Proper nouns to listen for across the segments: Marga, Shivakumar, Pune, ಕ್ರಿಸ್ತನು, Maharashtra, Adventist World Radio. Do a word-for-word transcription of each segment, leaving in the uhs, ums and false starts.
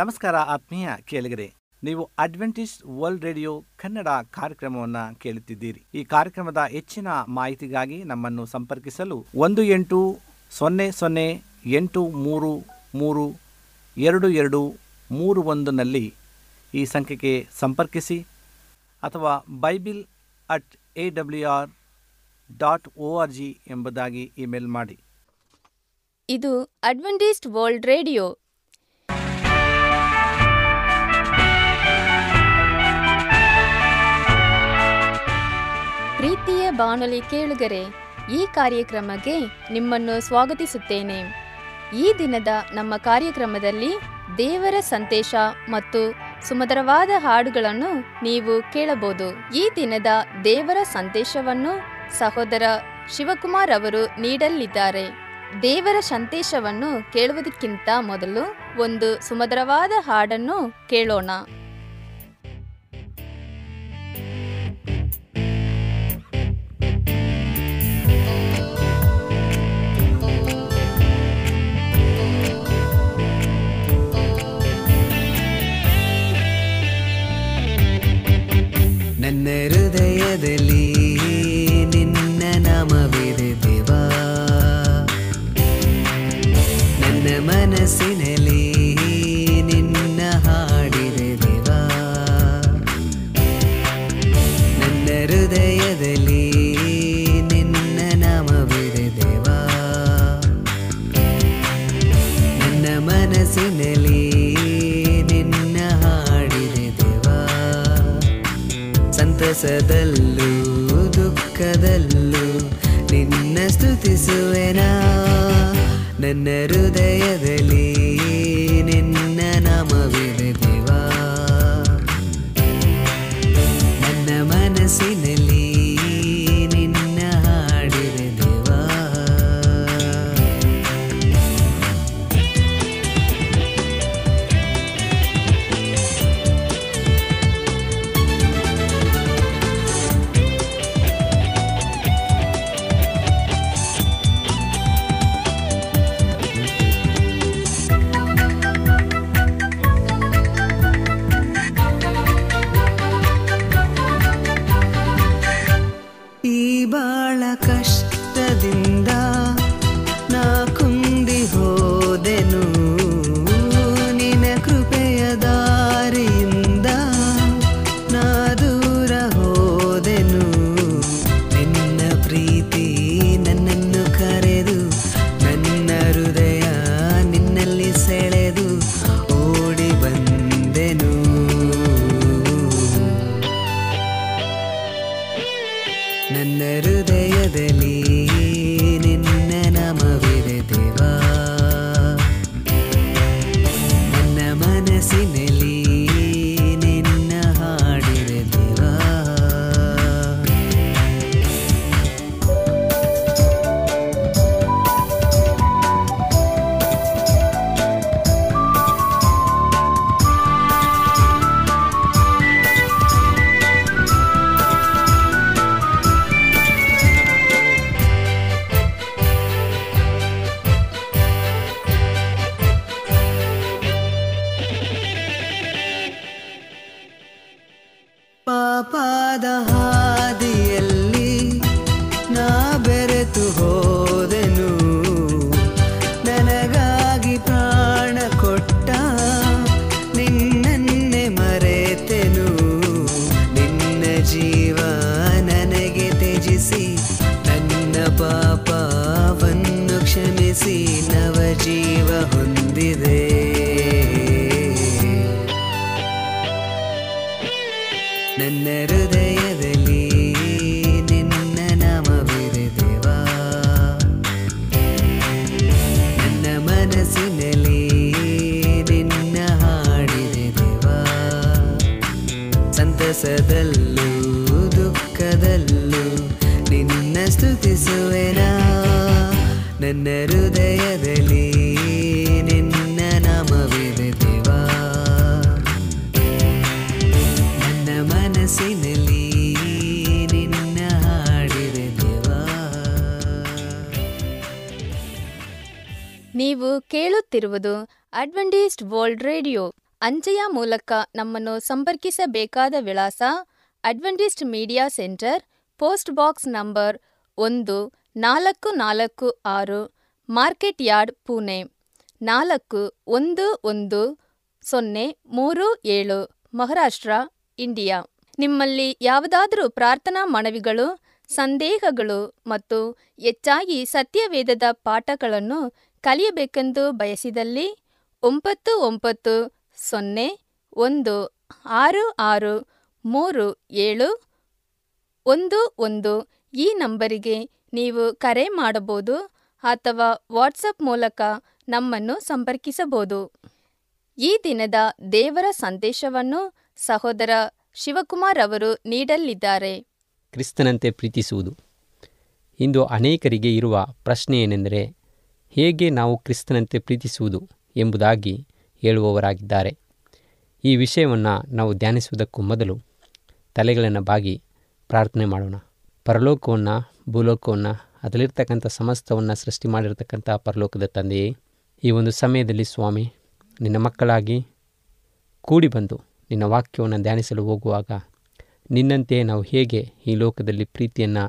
ನಮಸ್ಕಾರ ಆತ್ಮೀಯ ಕೇಳಿಗರೆ, ನೀವು ಅಡ್ವೆಂಟಿಸ್ಟ್ ವರ್ಲ್ಡ್ ರೇಡಿಯೋ ಕನ್ನಡ ಕಾರ್ಯಕ್ರಮವನ್ನು ಕೇಳುತ್ತಿದ್ದೀರಿ. ಈ ಕಾರ್ಯಕ್ರಮದ ಹೆಚ್ಚಿನ ಮಾಹಿತಿಗಾಗಿ ನಮ್ಮನ್ನು ಸಂಪರ್ಕಿಸಲು ಒಂದು ಎಂಟು ಸೊನ್ನೆ ಸೊನ್ನೆ ಎಂಟು ಮೂರು ಮೂರು ಎರಡು ಎರಡು ಮೂರು ಒಂದನಲ್ಲಿ ಈ ಸಂಖ್ಯೆಗೆ ಸಂಪರ್ಕಿಸಿ, ಅಥವಾ bible at A W R dot O R G ಎಂಬುದಾಗಿ ಇಮೇಲ್ ಮಾಡಿ. ಇದು ಅಡ್ವೆಂಟಿಸ್ಟ್ ವರ್ಲ್ಡ್ ರೇಡಿಯೋ. ಪ್ರೀತಿಯ ಬಾನುಲಿ ಕೇಳುಗರೆ, ಈ ಕಾರ್ಯಕ್ರಮಕ್ಕೆ ನಿಮ್ಮನ್ನು ಸ್ವಾಗತಿಸುತ್ತೇನೆ. ಈ ದಿನದ ನಮ್ಮ ಕಾರ್ಯಕ್ರಮದಲ್ಲಿ ದೇವರ ಸಂದೇಶ ಮತ್ತು ಸುಮಧುರವಾದ ಹಾಡುಗಳನ್ನು ನೀವು ಕೇಳಬಹುದು. ಈ ದಿನದ ದೇವರ ಸಂದೇಶವನ್ನು ಸಹೋದರ ಶಿವಕುಮಾರ್ ಅವರು ನೀಡಲಿದ್ದಾರೆ. ದೇವರ ಸಂದೇಶವನ್ನು ಕೇಳುವುದಕ್ಕಿಂತ ಮೊದಲು ಒಂದು ಸುಮಧುರವಾದ ಹಾಡನ್ನು ಕೇಳೋಣ. ನನ್ನ ಹೃದಯದಲ್ಲಿ ನಿನ್ನ ನಾಮವಿದೆ ದೇವಾ, ನನ್ನ ಮನಸ್ಸಿನಲ್ಲಿ ನಿನ್ನ ಹಾಡಿದೆ ದೇವಾ. ನನ್ನ ಹೃದಯದಲ್ಲಿ ನಿನ್ನ ನಾಮವಿದೆ ದೇವಾ, ನನ್ನ ಮನಸ್ಸಿನಲ್ಲಿ ಸಂತಸದಲ್ಲೂ ದುಃಖದಲ್ಲೂ ನಿನ್ನ ಸ್ತುತಿಸುವೆನಾ. ನನ್ನ ಹೃದಯದಲ್ಲಿ ನಿನ್ನ ನಾಮವಿದೆ ದೇವಾ, ನನ್ನ ಮನಸ್ಸಿನಲ್ಲಿ ನಿನ್ನ ಹಾಡಿದೆ ದೇವಾ. ಸಂತಸದಲ್ಲೂ ದುಃಖದಲ್ಲೂ ನಿನ್ನ ಸ್ತುತಿಸುವೆನಾ. ನನ್ನ ಹೃದಯದಲ್ಲಿ ನಿನ್ನ ನಾಮವಿದೆ ದೇವಾ, ನನ್ನ ಮನಸ್ಸಿನಲ್ಲಿ ನಿನ್ನ ಹಾಡಿದೆ ದೇವಾ. ನೀವು ಕೇಳುತ್ತಿರುವುದು ಅಡ್ವೆಂಟಿಸ್ಟ್ ವರ್ಲ್ಡ್ ರೇಡಿಯೋ ಅಂಚೆಯ ಮೂಲಕ ನಮ್ಮನ್ನು ಸಂಪರ್ಕಿಸಬೇಕಾದ ವಿಳಾಸ Adventist media centre, post box number ಒಂದು ನಾಲ್ಕು ನಾಲ್ಕು ಆರು, ಮಾರ್ಕೆಟ್ ಯಾರ್ಡ್, ಪುಣೆ ನಾಲ್ಕು ಒಂದು ಒಂದು ಸೊನ್ನೆ ಮೂರು ಏಳು, ಮಹಾರಾಷ್ಟ್ರ, ಇಂಡಿಯಾ. ನಿಮ್ಮಲ್ಲಿ ಯಾವುದಾದರೂ ಪ್ರಾರ್ಥನಾ ಮನವಿಗಳು, ಸಂದೇಹಗಳು ಮತ್ತು ಹೆಚ್ಚಾಗಿ ಸತ್ಯವೇದದ ಪಾಠಗಳನ್ನು ಕಲಿಯಬೇಕೆಂದು ಬಯಸಿದಲ್ಲಿ ಒಂಬತ್ತು ಒಂಬತ್ತು ಸೊನ್ನೆ ಒಂದು ಆರು ಆರು ಮೂರು ಏಳು ಒಂದು ಒಂದು ಈ ನಂಬರಿಗೆ ನೀವು ಕರೆ ಮಾಡಬಹುದು ಅಥವಾ ವಾಟ್ಸಪ್ ಮೂಲಕ ನಮ್ಮನ್ನು ಸಂಪರ್ಕಿಸಬಹುದು. ಈ ದಿನದ ದೇವರ ಸಂದೇಶವನ್ನು ಸಹೋದರ ಶಿವಕುಮಾರ್ ಅವರು ನೀಡಲಿದ್ದಾರೆ. ಕ್ರಿಸ್ತನಂತೆ ಪ್ರೀತಿಸುವುದು. ಇಂದು ಅನೇಕರಿಗೆ ಇರುವ ಪ್ರಶ್ನೆ ಏನೆಂದರೆ, ಹೇಗೆ ನಾವು ಕ್ರಿಸ್ತನಂತೆ ಪ್ರೀತಿಸುವುದು ಎಂಬುದಾಗಿ ಹೇಳುವವರಾಗಿದ್ದಾರೆ. ಈ ವಿಷಯವನ್ನು ನಾವು ಧ್ಯಾನಿಸುವುದಕ್ಕೂ ಮೊದಲು ತಲೆಗಳನ್ನು ಬಾಗಿ ಪ್ರಾರ್ಥನೆ ಮಾಡೋಣ. ಪರಲೋಕವನ್ನು, ಭೂಲೋಕವನ್ನು, ಅದರಲ್ಲಿರ್ತಕ್ಕಂಥ ಸಮಸ್ತವನ್ನು ಸೃಷ್ಟಿ ಮಾಡಿರ್ತಕ್ಕಂಥ ಪರಲೋಕದ ತಂದೆಯೇ, ಈ ಒಂದು ಸಮಯದಲ್ಲಿ ಸ್ವಾಮಿ, ನಿನ್ನ ಮಕ್ಕಳಾಗಿ ಕೂಡಿ ಬಂದು ನಿನ್ನ ವಾಕ್ಯವನ್ನು ಧ್ಯಾನಿಸಲು ಹೋಗುವಾಗ ನಿನ್ನಂತೆ ನಾವು ಹೇಗೆ ಈ ಲೋಕದಲ್ಲಿ ಪ್ರೀತಿಯನ್ನು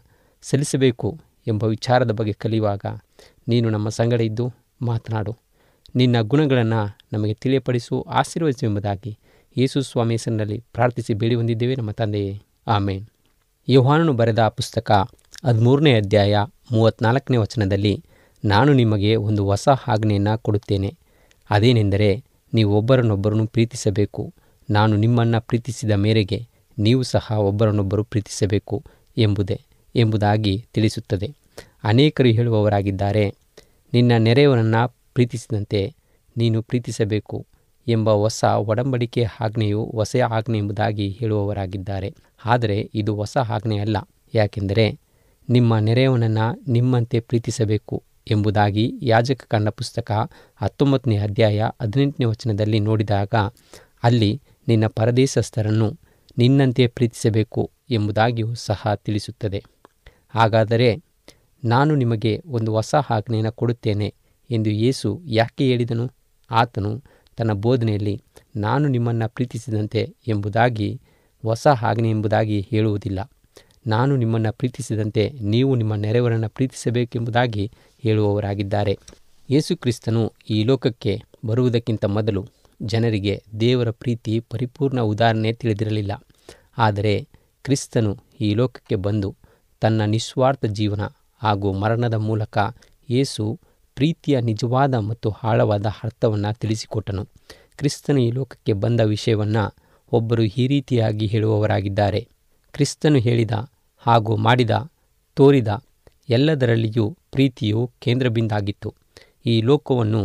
ಸಲ್ಲಿಸಬೇಕು ಎಂಬ ವಿಚಾರದ ಬಗ್ಗೆ ಕಲಿಯುವಾಗ ನೀನು ನಮ್ಮ ಸಂಗಡ ಇದ್ದು ಮಾತನಾಡು, ನಿನ್ನ ಗುಣಗಳನ್ನು ನಮಗೆ ತಿಳಿಯಪಡಿಸು, ಆಶೀರ್ವದಿಸು ಎಂಬುದಾಗಿ ಯೇಸು ಸ್ವಾಮಿ ಹೆಸರಿನಲ್ಲಿ ಪ್ರಾರ್ಥಿಸಿ ಬೇಡಿ ಹೊಂದಿದ್ದೇವೆ ನಮ್ಮ ತಂದೆಯೇ, ಆಮೇನ್. ಯೋಹಾನನು ಬರೆದ ಪುಸ್ತಕ ಹದಿಮೂರನೇ ಅಧ್ಯಾಯ ಮೂವತ್ತ್ನಾಲ್ಕನೇ ವಚನದಲ್ಲಿ, ನಾನು ನಿಮಗೆ ಒಂದು ಹೊಸ ಆಜ್ಞೆಯನ್ನು ಕೊಡುತ್ತೇನೆ, ಅದೇನೆಂದರೆ ನೀವು ಒಬ್ಬರನ್ನೊಬ್ಬರನ್ನು ಪ್ರೀತಿಸಬೇಕು, ನಾನು ನಿಮ್ಮನ್ನು ಪ್ರೀತಿಸಿದ ಮೇರೆಗೆ ನೀವು ಸಹ ಒಬ್ಬರನ್ನೊಬ್ಬರು ಪ್ರೀತಿಸಬೇಕು ಎಂಬುದೇ ಎಂಬುದಾಗಿ ತಿಳಿಸುತ್ತದೆ. ಅನೇಕರು ಹೇಳುವವರಾಗಿದ್ದಾರೆ, ನಿನ್ನ ನೆರೆಯವರನ್ನು ಪ್ರೀತಿಸಿದಂತೆ ನೀನು ಪ್ರೀತಿಸಬೇಕು ಎಂಬ ಹೊಸ ಒಡಂಬಡಿಕೆ ಆಜ್ಞೆಯು ಹೊಸ ಆಜ್ಞೆ ಎಂಬುದಾಗಿ ಹೇಳುವವರಾಗಿದ್ದಾರೆ. ಆದರೆ ಇದು ಹೊಸ ಆಜ್ಞೆಯಲ್ಲ, ಯಾಕೆಂದರೆ ನಿಮ್ಮ ನೆರೆಯವನನ್ನು ನಿಮ್ಮಂತೆ ಪ್ರೀತಿಸಬೇಕು ಎಂಬುದಾಗಿ ಯಾಜಕ ಕಾಂಡ ಪುಸ್ತಕ ಹತ್ತೊಂಬತ್ತನೇ ಅಧ್ಯಾಯ ಹದಿನೆಂಟನೇ ವಚನದಲ್ಲಿ ನೋಡಿದಾಗ, ಅಲ್ಲಿ ನಿನ್ನ ಪರದೇಶಸ್ಥರನ್ನು ನಿನ್ನಂತೆ ಪ್ರೀತಿಸಬೇಕು ಎಂಬುದಾಗಿಯೂ ಸಹ ತಿಳಿಸುತ್ತದೆ. ಹಾಗಾದರೆ ನಾನು ನಿಮಗೆ ಒಂದು ಹೊಸ ಆಜ್ಞೆಯನ್ನು ಕೊಡುತ್ತೇನೆ ಎಂದು ಯೇಸು ಯಾಕೆ ಹೇಳಿದನು? ಆತನು ತನ್ನ ಬೋಧನೆಯಲ್ಲಿ ನಾನು ನಿಮ್ಮನ್ನು ಪ್ರೀತಿಸಿದಂತೆ ಎಂಬುದಾಗಿ ಹೊಸ ಆಜ್ಞೆ ಎಂಬುದಾಗಿ ಹೇಳುವುದಿಲ್ಲ, ನಾನು ನಿಮ್ಮನ್ನು ಪ್ರೀತಿಸಿದಂತೆ ನೀವು ನಿಮ್ಮ ನೆರೆಯವರನ್ನು ಪ್ರೀತಿಸಬೇಕೆಂಬುದಾಗಿ ಹೇಳುವವರಾಗಿದ್ದಾರೆ. ಯೇಸು ಕ್ರಿಸ್ತನು ಈ ಲೋಕಕ್ಕೆ ಬರುವುದಕ್ಕಿಂತ ಮೊದಲು ಜನರಿಗೆ ದೇವರ ಪ್ರೀತಿ ಪರಿಪೂರ್ಣ ಉದಾಹರಣೆ ತಿಳಿದಿರಲಿಲ್ಲ. ಆದರೆ ಕ್ರಿಸ್ತನು ಈ ಲೋಕಕ್ಕೆ ಬಂದು ತನ್ನ ನಿಸ್ವಾರ್ಥ ಜೀವನ ಹಾಗೂ ಮರಣದ ಮೂಲಕ ಯೇಸು ಪ್ರೀತಿಯ ನಿಜವಾದ ಮತ್ತು ಆಳವಾದ ಅರ್ಥವನ್ನು ತಿಳಿಸಿಕೊಟ್ಟನು. ಕ್ರಿಸ್ತನು ಈ ಲೋಕಕ್ಕೆ ಬಂದ ವಿಷಯವನ್ನು ಒಬ್ಬರು ಈ ರೀತಿಯಾಗಿ ಹೇಳುವವರಾಗಿದ್ದಾರೆ, ಕ್ರಿಸ್ತನು ಹೇಳಿದ ಹಾಗೂ ಮಾಡಿದ ತೋರಿದ ಎಲ್ಲದರಲ್ಲಿಯೂ ಪ್ರೀತಿಯು ಕೇಂದ್ರಬಿಂದಾಗಿತ್ತು. ಈ ಲೋಕವನ್ನು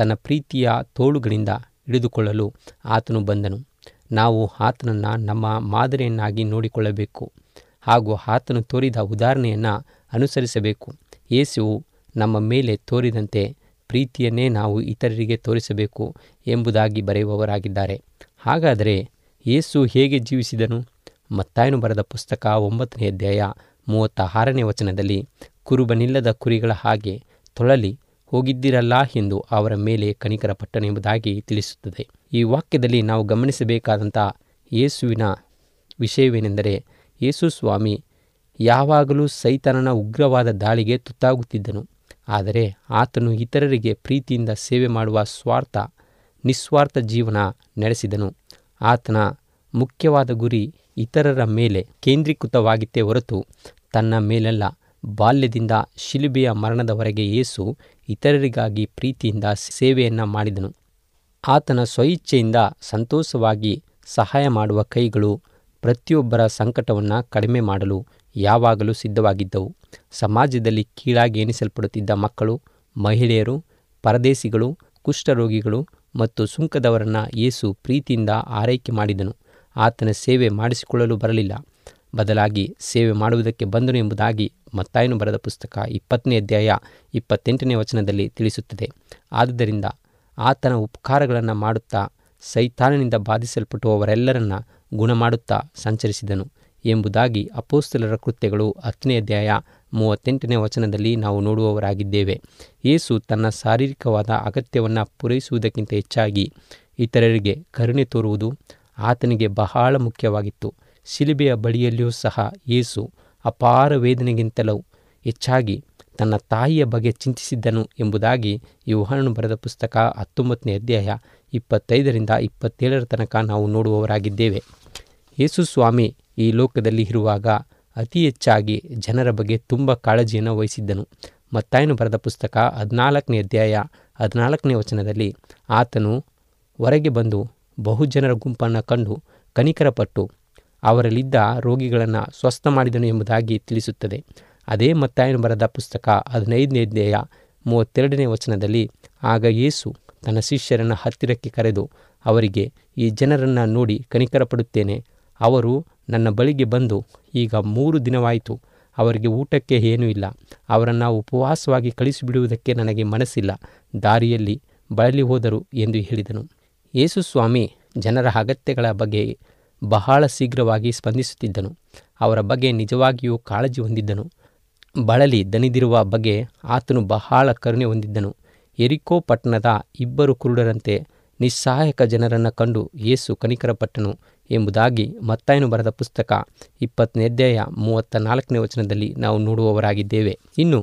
ತನ್ನ ಪ್ರೀತಿಯ ತೋಳುಗಳಿಂದ ಹಿಡಿದುಕೊಳ್ಳಲು ಆತನು ಬಂದನು. ನಾವು ಆತನನ್ನು ನಮ್ಮ ಮಾದರಿಯನ್ನಾಗಿ ನೋಡಿಕೊಳ್ಳಬೇಕು ಹಾಗೂ ಆತನು ತೋರಿದ ಉದಾಹರಣೆಯನ್ನು ಅನುಸರಿಸಬೇಕು. ಯೇಸುವು ನಮ್ಮ ಮೇಲೆ ತೋರಿದಂತೆ ಪ್ರೀತಿಯನ್ನೇ ನಾವು ಇತರರಿಗೆ ತೋರಿಸಬೇಕು ಎಂಬುದಾಗಿ ಬರೆಯುವವರಾಗಿದ್ದಾರೆ. ಹಾಗಾದರೆ ಯೇಸು ಹೇಗೆ ಜೀವಿಸಿದನು? ಮತ್ತಾಯನು ಬರೆದ ಪುಸ್ತಕ ಒಂಬತ್ತನೇ ಅಧ್ಯಾಯ ಮೂವತ್ತ ಆರನೇ ವಚನದಲ್ಲಿ, ಕುರುಬನಿಲ್ಲದ ಕುರಿಗಳ ಹಾಗೆ ತೊಳಲಿ ಹೋಗಿದ್ದಿರಲ್ಲ ಎಂದು ಅವರ ಮೇಲೆ ಕನಿಕರ ಪಟ್ಟನೆಂಬುದಾಗಿ ತಿಳಿಸುತ್ತದೆ. ಈ ವಾಕ್ಯದಲ್ಲಿ ನಾವು ಗಮನಿಸಬೇಕಾದಂಥ ಯೇಸುವಿನ ವಿಷಯವೇನೆಂದರೆ, ಯೇಸು ಸ್ವಾಮಿ ಯಾವಾಗಲೂ ಸೈತಾನನ ಉಗ್ರವಾದ ದಾಳಿಗೆ ತುತ್ತಾಗುತ್ತಿದ್ದನು. ಆದರೆ ಆತನು ಇತರರಿಗೆ ಪ್ರೀತಿಯಿಂದ ಸೇವೆ ಮಾಡುವ ಸ್ವಾರ್ಥ ನಿಸ್ವಾರ್ಥ ಜೀವನ ನಡೆಸಿದನು. ಆತನ ಮುಖ್ಯವಾದ ಗುರಿ ಇತರರ ಮೇಲೆ ಕೇಂದ್ರೀಕೃತವಾಗಿತ್ತೇ ಹೊರತು ತನ್ನ ಮೇಲಲ್ಲ. ಬಾಲ್ಯದಿಂದ ಶಿಲುಬೆಯ ಮರಣದವರೆಗೆ ಯೇಸು ಇತರರಿಗಾಗಿ ಪ್ರೀತಿಯಿಂದ ಸೇವೆಯನ್ನು ಮಾಡಿದನು. ಆತನ ಸ್ವಇಚ್ಛೆಯಿಂದ ಸಂತೋಷವಾಗಿ ಸಹಾಯ ಮಾಡುವ ಕೈಗಳು ಪ್ರತಿಯೊಬ್ಬರ ಸಂಕಟವನ್ನು ಕಡಿಮೆ ಮಾಡಲು ಯಾವಾಗಲೂ ಸಿದ್ಧವಾಗಿದ್ದವು. ಸಮಾಜದಲ್ಲಿ ಕೀಳಾಗಿ ಎಣಿಸಲ್ಪಡುತ್ತಿದ್ದ ಮಕ್ಕಳು, ಮಹಿಳೆಯರು, ಪರದೇಶಿಗಳು, ಕುಷ್ಠರೋಗಿಗಳು ಮತ್ತು ಸುಂಕದವರನ್ನು ಯೇಸು ಪ್ರೀತಿಯಿಂದ ಆರೈಕೆ ಮಾಡಿದನು. ಆತನ ಸೇವೆ ಮಾಡಿಸಿಕೊಳ್ಳಲು ಬರಲಿಲ್ಲ, ಬದಲಾಗಿ ಸೇವೆ ಮಾಡುವುದಕ್ಕೆ ಬಂದನು ಎಂಬುದಾಗಿ ಮತ್ತಾಯನು ಬರೆದ ಪುಸ್ತಕ ಇಪ್ಪತ್ತನೇ ಅಧ್ಯಾಯ ಇಪ್ಪತ್ತೆಂಟನೇ ವಚನದಲ್ಲಿ ತಿಳಿಸುತ್ತದೆ. ಆದುದರಿಂದ ಆತನ ಉಪಕಾರಗಳನ್ನು ಮಾಡುತ್ತಾ ಸೈತಾನನಿಂದ ಬಾಧಿಸಲ್ಪಟ್ಟುವವರೆಲ್ಲರನ್ನ ಗುಣಮಾಡುತ್ತಾ ಸಂಚರಿಸಿದನು ಎಂಬುದಾಗಿ ಅಪೋಸ್ತಲರ ಕೃತ್ಯಗಳು ಹತ್ತನೇ ಅಧ್ಯಾಯ ಮೂವತ್ತೆಂಟನೇ ವಚನದಲ್ಲಿ ನಾವು ನೋಡುವವರಾಗಿದ್ದೇವೆ. ಯೇಸು ತನ್ನ ಶಾರೀರಿಕವಾದ ಅಗತ್ಯವನ್ನು ಪೂರೈಸುವುದಕ್ಕಿಂತ ಹೆಚ್ಚಾಗಿ ಇತರರಿಗೆ ಕರುಣೆ ತೋರುವುದು ಆತನಿಗೆ ಬಹಳ ಮುಖ್ಯವಾಗಿತ್ತು. ಶಿಲುಬೆಯ ಬಳಿಯಲ್ಲಿಯೂ ಸಹ ಯೇಸು ಅಪಾರ ವೇದನೆಗಿಂತಲೂ ಹೆಚ್ಚಾಗಿ ತನ್ನ ತಾಯಿಯ ಬಗ್ಗೆ ಚಿಂತಿಸಿದ್ದನು ಎಂಬುದಾಗಿ ಯೋಹಾನನು ಬರೆದ ಪುಸ್ತಕ ಹತ್ತೊಂಬತ್ತನೇ ಅಧ್ಯಾಯ ಇಪ್ಪತ್ತೈದರಿಂದ ಇಪ್ಪತ್ತೇಳರ ತನಕ ನಾವು ನೋಡುವವರಾಗಿದ್ದೇವೆ. ಯೇಸು ಸ್ವಾಮಿ ಈ ಲೋಕದಲ್ಲಿ ಇರುವಾಗ ಅತಿ ಹೆಚ್ಚಾಗಿ ಜನರ ಬಗ್ಗೆ ತುಂಬ ಕಾಳಜಿಯನ್ನು ವಹಿಸಿದ್ದನು. ಮತ್ತಾಯನು ಬರೆದ ಪುಸ್ತಕ ಹದಿನಾಲ್ಕನೇ ಅಧ್ಯಾಯ ಹದಿನಾಲ್ಕನೇ ವಚನದಲ್ಲಿ ಆತನು ಹೊರಗೆ ಬಂದು ಬಹುಜನರ ಗುಂಪನ್ನು ಕಂಡು ಕನಿಕರಪಟ್ಟು ಅವರಲ್ಲಿದ್ದ ರೋಗಿಗಳನ್ನು ಸ್ವಸ್ಥ ಮಾಡಿದನು ಎಂಬುದಾಗಿ ತಿಳಿಸುತ್ತದೆ. ಅದೇ ಮತ್ತಾಯನು ಬರೆದ ಪುಸ್ತಕ ಹದಿನೈದನೇ ಅಧ್ಯಾಯ ಮೂವತ್ತೆರಡನೇ ವಚನದಲ್ಲಿ ಆಗ ಯೇಸು ತನ್ನ ಶಿಷ್ಯರನ್ನು ಹತ್ತಿರಕ್ಕೆ ಕರೆದು ಅವರಿಗೆ, ಈ ಜನರನ್ನು ನೋಡಿ ಕನಿಕರಪಡುತ್ತೇನೆ, ಅವರು ನನ್ನ ಬಳಿಗೆ ಬಂದು ಈಗ ಮೂರು ದಿನವಾಯಿತು, ಅವರಿಗೆ ಊಟಕ್ಕೆ ಏನೂ ಇಲ್ಲ, ಅವರನ್ನು ಉಪವಾಸವಾಗಿ ಕಳಿಸಿಬಿಡುವುದಕ್ಕೆ ನನಗೆ ಮನಸ್ಸಿಲ್ಲ, ದಾರಿಯಲ್ಲಿ ಬಳಲಿ ಹೋದರು ಎಂದು ಹೇಳಿದನು. ಯೇಸು ಸ್ವಾಮಿ ಜನರ ಅಗತ್ಯಗಳ ಬಗ್ಗೆ ಬಹಳ ಶೀಘ್ರವಾಗಿ ಸ್ಪಂದಿಸುತ್ತಿದ್ದನು. ಅವರ ಬಗ್ಗೆ ನಿಜವಾಗಿಯೂ ಕಾಳಜಿ ಹೊಂದಿದ್ದನು. ಬಳಲಿ ದಣಿದಿರುವ ಬಗ್ಗೆ ಆತನು ಬಹಳ ಕರುಣೆ ಹೊಂದಿದ್ದನು. ಎರಿಕೋ ಪಟ್ಟಣದ ಇಬ್ಬರು ಕುರುಡರಂತೆ ನಿಸ್ಸಹಾಯಕ ಜನರನ್ನು ಕಂಡು ಯೇಸು ಕನಿಕರಪಟ್ಟನು ಎಂಬುದಾಗಿ ಮತ್ತಾಯನು ಬರೆದ ಪುಸ್ತಕ ಇಪ್ಪತ್ತನೇ ಅಧ್ಯಾಯ ಮೂವತ್ತ ನಾಲ್ಕನೇ ವಚನದಲ್ಲಿ ನಾವು ನೋಡುವವರಾಗಿದ್ದೇವೆ. ಇನ್ನು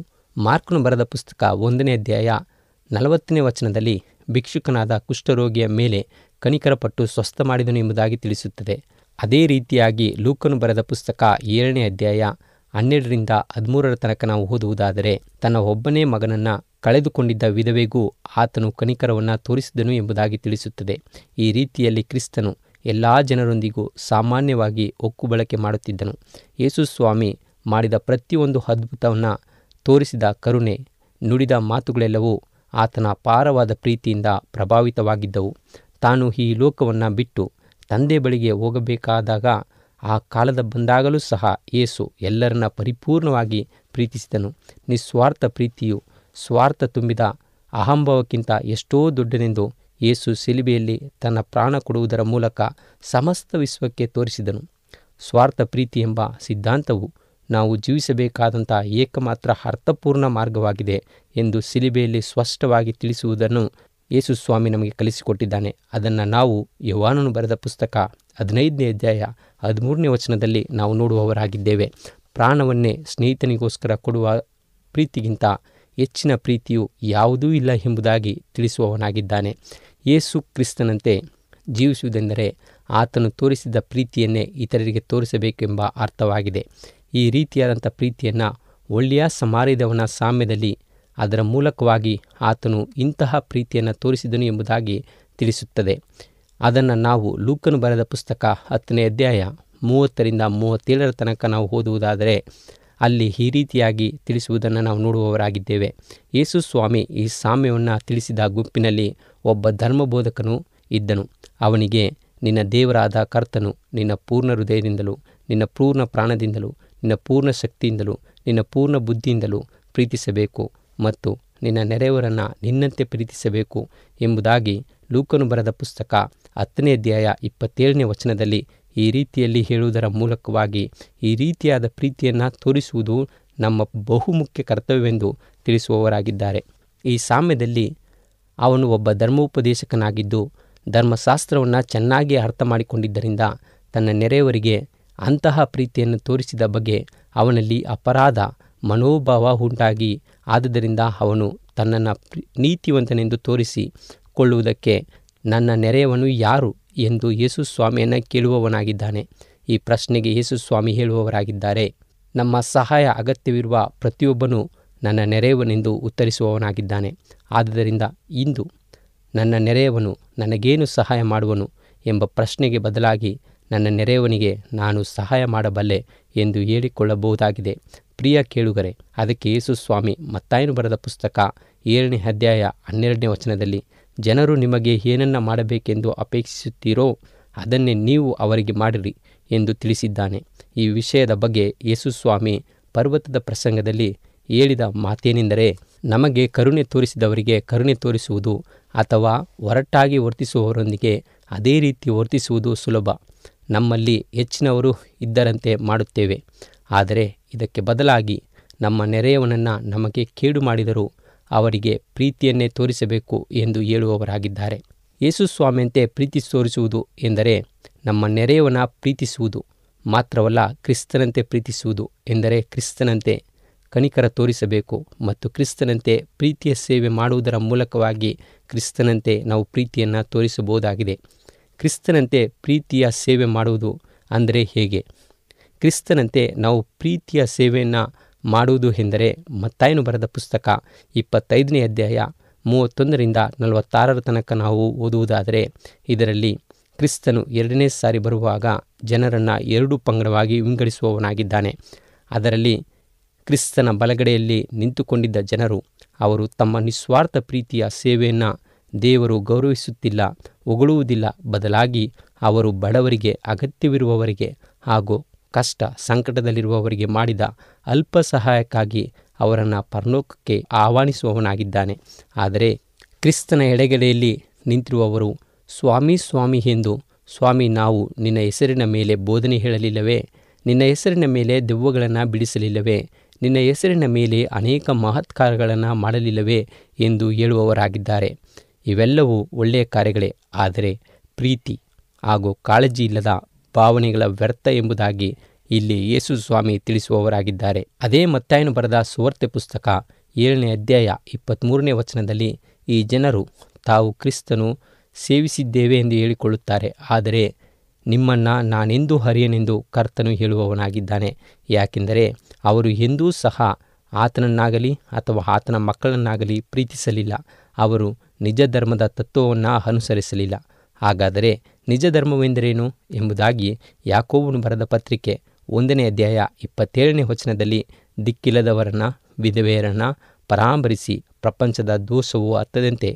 ಮಾರ್ಕನು ಬರೆದ ಪುಸ್ತಕ ಒಂದನೇ ಅಧ್ಯಾಯ ನಲವತ್ತನೇ ವಚನದಲ್ಲಿ ಭಿಕ್ಷುಕನಾದ ಕುಷ್ಠರೋಗಿಯ ಮೇಲೆ ಕನಿಕರಪಟ್ಟು ಸ್ವಸ್ಥ ಮಾಡಿದನು ಎಂಬುದಾಗಿ ತಿಳಿಸುತ್ತದೆ. ಅದೇ ರೀತಿಯಾಗಿ ಲೂಕನು ಬರೆದ ಪುಸ್ತಕ ಏಳನೇ ಅಧ್ಯಾಯ ಹನ್ನೆರಡರಿಂದ ಹದಿಮೂರರ ತನಕ ನಾವು ಓದುವುದಾದರೆ, ತನ್ನ ಒಬ್ಬನೇ ಮಗನನ್ನು ಕಳೆದುಕೊಂಡಿದ್ದ ವಿಧವೆಗೂ ಆತನು ಕನಿಕರವನ್ನು ತೋರಿಸಿದನು ಎಂಬುದಾಗಿ ತಿಳಿಸುತ್ತದೆ. ಈ ರೀತಿಯಲ್ಲಿ ಕ್ರಿಸ್ತನು ಎಲ್ಲ ಜನರೊಂದಿಗೂ ಸಾಮಾನ್ಯವಾಗಿ ಒಕ್ಕು ಬಳಕೆ ಮಾಡುತ್ತಿದ್ದನು. ಯೇಸು ಸ್ವಾಮಿ ಮಾಡಿದ ಪ್ರತಿಯೊಂದು ಅದ್ಭುತವನ್ನು ತೋರಿಸಿದ ಕರುಣೆ, ನುಡಿದ ಮಾತುಗಳೆಲ್ಲವೂ ಆತನ ಅಪಾರವಾದ ಪ್ರೀತಿಯಿಂದ ಪ್ರಭಾವಿತವಾಗಿದ್ದವು. ತಾನು ಈ ಲೋಕವನ್ನು ಬಿಟ್ಟು ತಂದೆ ಬಳಿಗೆ ಹೋಗಬೇಕಾದಾಗ ಆ ಕಾಲದ ಬಂದಾಗಲೂ ಸಹ ಯೇಸು ಎಲ್ಲರನ್ನ ಪರಿಪೂರ್ಣವಾಗಿ ಪ್ರೀತಿಸಿದನು. ನಿಸ್ವಾರ್ಥ ಪ್ರೀತಿಯು ಸ್ವಾರ್ಥ ತುಂಬಿದ ಅಹಂಭಾವಕ್ಕಿಂತ ಎಷ್ಟೋ ದೊಡ್ಡನೆಂದು ಯೇಸು ಸಿಲುಬೆಯಲ್ಲಿ ತನ್ನ ಪ್ರಾಣ ಕೊಡುವುದರ ಮೂಲಕ ಸಮಸ್ತ ವಿಶ್ವಕ್ಕೆ ತೋರಿಸಿದನು. ಸ್ವಾರ್ಥ ಪ್ರೀತಿ ಎಂಬ ಸಿದ್ಧಾಂತವು ನಾವು ಜೀವಿಸಬೇಕಾದಂಥ ಏಕಮಾತ್ರ ಅರ್ಥಪೂರ್ಣ ಮಾರ್ಗವಾಗಿದೆ ಎಂದು ಸಿಲುಬೆಯಲ್ಲಿ ಸ್ಪಷ್ಟವಾಗಿ ತಿಳಿಸುವುದನ್ನು ಯೇಸು ಸ್ವಾಮಿ ನಮಗೆ ಕಲಿಸಿಕೊಟ್ಟಿದ್ದಾನೆ. ಅದನ್ನು ನಾವು ಯೋಹಾನನು ಬರೆದ ಪುಸ್ತಕ ಹದಿನೈದನೇ ಅಧ್ಯಾಯ ಹದಿಮೂರನೇ ವಚನದಲ್ಲಿ ನಾವು ನೋಡುವವರಾಗಿದ್ದೇವೆ. ಪ್ರಾಣವನ್ನೇ ಸ್ನೇಹಿತನಿಗೋಸ್ಕರ ಕೊಡುವ ಪ್ರೀತಿಗಿಂತ ಹೆಚ್ಚಿನ ಪ್ರೀತಿಯು ಯಾವುದೂ ಇಲ್ಲ ಎಂಬುದಾಗಿ ತಿಳಿಸುವವನಾಗಿದ್ದಾನೆ. ಯೇಸು ಕ್ರಿಸ್ತನಂತೆ ಜೀವಿಸುವುದೆಂದರೆ ಆತನು ತೋರಿಸಿದ ಪ್ರೀತಿಯನ್ನೇ ಇತರರಿಗೆ ತೋರಿಸಬೇಕೆಂಬ ಅರ್ಥವಾಗಿದೆ. ಈ ರೀತಿಯಾದಂಥ ಪ್ರೀತಿಯನ್ನು ಒಳ್ಳೆಯ ಸಮಾರ್ಯದವನ ಸಾಮ್ಯದಲ್ಲಿ ಅದರ ಮೂಲಕವಾಗಿ ಆತನು ಇಂತಹ ಪ್ರೀತಿಯನ್ನು ತೋರಿಸಿದನು ಎಂಬುದಾಗಿ ತಿಳಿಸುತ್ತದೆ. ಅದನ್ನು ನಾವು ಲೂಕನು ಬರೆದ ಪುಸ್ತಕ ಹತ್ತನೇ ಅಧ್ಯಾಯ ಮೂವತ್ತರಿಂದ ಮೂವತ್ತೇಳರ ತನಕ ನಾವು ಓದುವುದಾದರೆ ಅಲ್ಲಿ ಈ ರೀತಿಯಾಗಿ ತಿಳಿಸುವುದನ್ನು ನಾವು ನೋಡುವವರಾಗಿದ್ದೇವೆ. ಯೇಸು ಸ್ವಾಮಿ ಈ ಸಾಮ್ಯವನ್ನು ತಿಳಿಸಿದ ಗುಂಪಿನಲ್ಲಿ ಒಬ್ಬ ಧರ್ಮಬೋಧಕನು ಇದ್ದನು. ಅವನಿಗೆ, ನಿನ್ನ ದೇವರಾದ ಕರ್ತನು ನಿನ್ನ ಪೂರ್ಣ ಹೃದಯದಿಂದಲೂ ನಿನ್ನ ಪೂರ್ಣ ಪ್ರಾಣದಿಂದಲೂ ನಿನ್ನ ಪೂರ್ಣ ಶಕ್ತಿಯಿಂದಲೂ ನಿನ್ನ ಪೂರ್ಣ ಬುದ್ಧಿಯಿಂದಲೂ ಪ್ರೀತಿಸಬೇಕು ಮತ್ತು ನಿನ್ನ ನೆರೆಯವರನ್ನು ನಿನ್ನಂತೆ ಪ್ರೀತಿಸಬೇಕು ಎಂಬುದಾಗಿ ಲೂಕನು ಬರೆದ ಪುಸ್ತಕ ಹತ್ತನೇ ಅಧ್ಯಾಯ ಇಪ್ಪತ್ತೇಳನೇ ವಚನದಲ್ಲಿ ಈ ರೀತಿಯಲ್ಲಿ ಹೇಳುವುದರ ಮೂಲಕವಾಗಿ ಈ ರೀತಿಯಾದ ಪ್ರೀತಿಯನ್ನು ತೋರಿಸುವುದು ನಮ್ಮ ಬಹುಮುಖ್ಯ ಕರ್ತವ್ಯವೆಂದು ತಿಳಿಸುವವರಾಗಿದ್ದಾರೆ. ಈ ಸಾಮ್ಯದಲ್ಲಿ ಅವನು ಒಬ್ಬ ಧರ್ಮೋಪದೇಶಕನಾಗಿದ್ದು ಧರ್ಮಶಾಸ್ತ್ರವನ್ನು ಚೆನ್ನಾಗಿ ಅರ್ಥ ಮಾಡಿಕೊಂಡಿದ್ದರಿಂದ ತನ್ನ ನೆರೆಯವರಿಗೆ ಅಂತಹ ಪ್ರೀತಿಯನ್ನು ತೋರಿಸಿದ ಬಗ್ಗೆ ಅವನಲ್ಲಿ ಅಪರಾಧ ಮನೋಭಾವ ಉಂಟಾಗಿ, ಆದುದರಿಂದ ಅವನು ತನ್ನನ್ನು ನೀತಿವಂತನೆಂದು ತೋರಿಸಿ ಕೊಳ್ಳುವುದಕ್ಕೆ ನನ್ನ ನೆರೆಯವನು ಯಾರು ಎಂದು ಯೇಸು ಸ್ವಾಮಿಯನ್ನು ಕೇಳುವವನಾಗಿದ್ದಾನೆ. ಈ ಪ್ರಶ್ನೆಗೆ ಯೇಸು ಸ್ವಾಮಿ ಹೇಳುವವರಾಗಿದ್ದಾರೆ, ನಮ್ಮ ಸಹಾಯ ಅಗತ್ಯವಿರುವ ಪ್ರತಿಯೊಬ್ಬನೂ ನನ್ನ ನೆರೆಯವನೆಂದು ಉತ್ತರಿಸುವವನಾಗಿದ್ದಾನೆ. ಆದುದರಿಂದ ಇಂದು ನನ್ನ ನೆರೆಯವನು ನನಗೇನು ಸಹಾಯ ಮಾಡುವನು ಎಂಬ ಪ್ರಶ್ನೆಗೆ ಬದಲಾಗಿ ನನ್ನ ನೆರೆಯವನಿಗೆ ನಾನು ಸಹಾಯ ಮಾಡಬಲ್ಲೆ ಎಂದು ಹೇಳಿಕೊಳ್ಳಬಹುದಾಗಿದೆ. ಪ್ರಿಯ ಕೇಳುಗರೆ, ಅದಕ್ಕೆ ಯೇಸು ಸ್ವಾಮಿ ಮತ್ತಾಯನು ಬರೆದ ಪುಸ್ತಕ ಏಳನೇ ಅಧ್ಯಾಯ ಹನ್ನೆರಡನೇ ವಚನದಲ್ಲಿ, ಜನರು ನಿಮಗೆ ಏನನ್ನು ಮಾಡಬೇಕೆಂದು ಅಪೇಕ್ಷಿಸುತ್ತೀರೋ ಅದನ್ನೇ ನೀವು ಅವರಿಗೆ ಮಾಡಿರಿ ಎಂದು ತಿಳಿಸಿದ್ದಾನೆ. ಈ ವಿಷಯದ ಬಗ್ಗೆ ಯೇಸು ಸ್ವಾಮಿ ಪರ್ವತದ ಪ್ರಸಂಗದಲ್ಲಿ ಹೇಳಿದ ಮಾತೇನೆಂದರೆ, ನಮಗೆ ಕರುಣೆ ತೋರಿಸಿದವರಿಗೆ ಕರುಣೆ ತೋರಿಸುವುದು ಅಥವಾ ಒರಟಾಗಿ ವರ್ತಿಸುವವರೊಂದಿಗೆ ಅದೇ ರೀತಿ ವರ್ತಿಸುವುದು ಸುಲಭ. ನಮ್ಮಲ್ಲಿ ಹೆಚ್ಚಿನವರು ಇದ್ದರಂತೆ ಮಾಡುತ್ತೇವೆ. ಆದರೆ ಇದಕ್ಕೆ ಬದಲಾಗಿ ನಮ್ಮ ನೆರೆಯವನನ್ನು ನಮಗೆ ಕೇಡು ಮಾಡಿದರೂ ಅವರಿಗೆ ಪ್ರೀತಿಯನ್ನೇ ತೋರಿಸಬೇಕು ಎಂದು ಹೇಳುವವರಾಗಿದ್ದಾರೆ. ಯೇಸು ಸ್ವಾಮಿಯಂತೆ ಪ್ರೀತಿ ತೋರಿಸುವುದು ಎಂದರೆ ನಮ್ಮ ನೆರೆಯವನ ಪ್ರೀತಿಸುವುದು ಮಾತ್ರವಲ್ಲ, ಕ್ರಿಸ್ತನಂತೆ ಪ್ರೀತಿಸುವುದು ಎಂದರೆ ಕ್ರಿಸ್ತನಂತೆ ಕನಿಕರ ತೋರಿಸಬೇಕು ಮತ್ತು ಕ್ರಿಸ್ತನಂತೆ ಪ್ರೀತಿಯ ಸೇವೆ ಮಾಡುವುದರ ಮೂಲಕವಾಗಿ ಕ್ರಿಸ್ತನಂತೆ ನಾವು ಪ್ರೀತಿಯನ್ನು ತೋರಿಸಬಹುದಾಗಿದೆ. ಕ್ರಿಸ್ತನಂತೆ ಪ್ರೀತಿಯ ಸೇವೆ ಮಾಡುವುದು ಅಂದರೆ ಹೇಗೆ? ಕ್ರಿಸ್ತನಂತೆ ನಾವು ಪ್ರೀತಿಯ ಸೇವೆಯನ್ನು ಮಾಡುವುದು ಎಂದರೆ ಮತ್ತಾಯನು ಬರೆದ ಪುಸ್ತಕ ಇಪ್ಪತ್ತೈದನೇ ಅಧ್ಯಾಯ ಮೂವತ್ತೊಂದರಿಂದ ನಲವತ್ತಾರರ ತನಕ ನಾವು ಓದುವುದಾದರೆ, ಇದರಲ್ಲಿ ಕ್ರಿಸ್ತನು ಎರಡನೇ ಸಾರಿ ಬರುವಾಗ ಜನರನ್ನು ಎರಡು ಪಂಗಡವಾಗಿ ವಿಂಗಡಿಸುವವನಾಗಿದ್ದಾನೆ. ಅದರಲ್ಲಿ ಕ್ರಿಸ್ತನ ಬಲಗಡೆಯಲ್ಲಿ ನಿಂತುಕೊಂಡಿದ್ದ ಜನರು, ಅವರು ತಮ್ಮ ನಿಸ್ವಾರ್ಥ ಪ್ರೀತಿಯ ಸೇವೆಯನ್ನು ದೇವರು ಗೌರವಿಸುತ್ತಿಲ್ಲ, ಹೊಗಳುವುದಿಲ್ಲ. ಬದಲಾಗಿ ಅವರು ಬಡವರಿಗೆ, ಅಗತ್ಯವಿರುವವರಿಗೆ ಹಾಗೂ ಕಷ್ಟ ಸಂಕಟದಲ್ಲಿರುವವರಿಗೆ ಮಾಡಿದ ಅಲ್ಪ ಸಹಾಯಕ್ಕಾಗಿ ಅವರನ್ನು ಪರಲೋಕಕ್ಕೆ ಆಹ್ವಾನಿಸುವವನಾಗಿದ್ದಾನೆ. ಆದರೆ ಕ್ರಿಸ್ತನ ಎಡಗಡೆಯಲ್ಲಿ ನಿಂತಿರುವವರು, ಸ್ವಾಮಿ ಸ್ವಾಮಿ ಎಂದು, ಸ್ವಾಮಿ ನಾವು ನಿನ್ನ ಹೆಸರಿನ ಮೇಲೆ ಬೋಧನೆ ಹೇಳಲಿಲ್ಲವೇ? ನಿನ್ನ ಹೆಸರಿನ ಮೇಲೆ ದೆವ್ವಗಳನ್ನು ಬಿಡಿಸಲಿಲ್ಲವೇ? ನಿನ್ನ ಹೆಸರಿನ ಮೇಲೆ ಅನೇಕ ಮಹತ್ಕಾರ್ಯಗಳನ್ನು ಮಾಡಲಿಲ್ಲವೇ ಎಂದು ಹೇಳುವವರಾಗಿದ್ದಾರೆ. ಇವೆಲ್ಲವೂ ಒಳ್ಳೆಯ ಕಾರ್ಯಗಳೇ, ಆದರೆ ಪ್ರೀತಿ ಹಾಗೂ ಕಾಳಜಿ ಇಲ್ಲದ ಭಾವನೆಗಳ ವ್ಯರ್ಥ ಎಂಬುದಾಗಿ ಇಲ್ಲಿ ಯೇಸು ಸ್ವಾಮಿ ತಿಳಿಸುವವರಾಗಿದ್ದಾರೆ. ಅದೇ ಮತ್ತಾಯನು ಬರೆದ ಸುವಾರ್ತೆ ಪುಸ್ತಕ ಏಳನೇ ಅಧ್ಯಾಯ ಇಪ್ಪತ್ತ್ಮೂರನೇ ವಚನದಲ್ಲಿ, ಈ ಜನರು ತಾವು ಕ್ರಿಸ್ತನು ಸೇವಿಸಿದ್ದೇವೆ ಎಂದು ಹೇಳಿಕೊಳ್ಳುತ್ತಾರೆ, ಆದರೆ ನಿಮ್ಮನ್ನು ನಾನೆಂದೂ ಹರಿಯನೆಂದು ಕರ್ತನು ಹೇಳುವವನಾಗಿದ್ದಾನೆ. ಯಾಕೆಂದರೆ ಅವರು ಎಂದೂ ಸಹ ಆತನನ್ನಾಗಲಿ ಅಥವಾ ಆತನ ಮಕ್ಕಳನ್ನಾಗಲಿ ಪ್ರೀತಿಸಲಿಲ್ಲ. ಅವರು ನಿಜ ಧರ್ಮದ ತತ್ವವನ್ನು ಅನುಸರಿಸಲಿಲ್ಲ. ಹಾಗಾದರೆ ನಿಜ ಧರ್ಮವೆಂದರೇನು ಎಂಬುದಾಗಿ ಯಾಕೋಬನು ಬರೆದ ಪತ್ರಿಕೆ ಒಂದನೇ ಅಧ್ಯಾಯ ಇಪ್ಪತ್ತೇಳನೇ ವಚನದಲ್ಲಿ, ದಿಕ್ಕಿಲ್ಲದವರನ್ನು, ವಿಧವೆಯರನ್ನು ಪರಾಮರಿಸಿ ಪ್ರಪಂಚದ ದೋಷವೂ ಹತ್ತದಂತೆ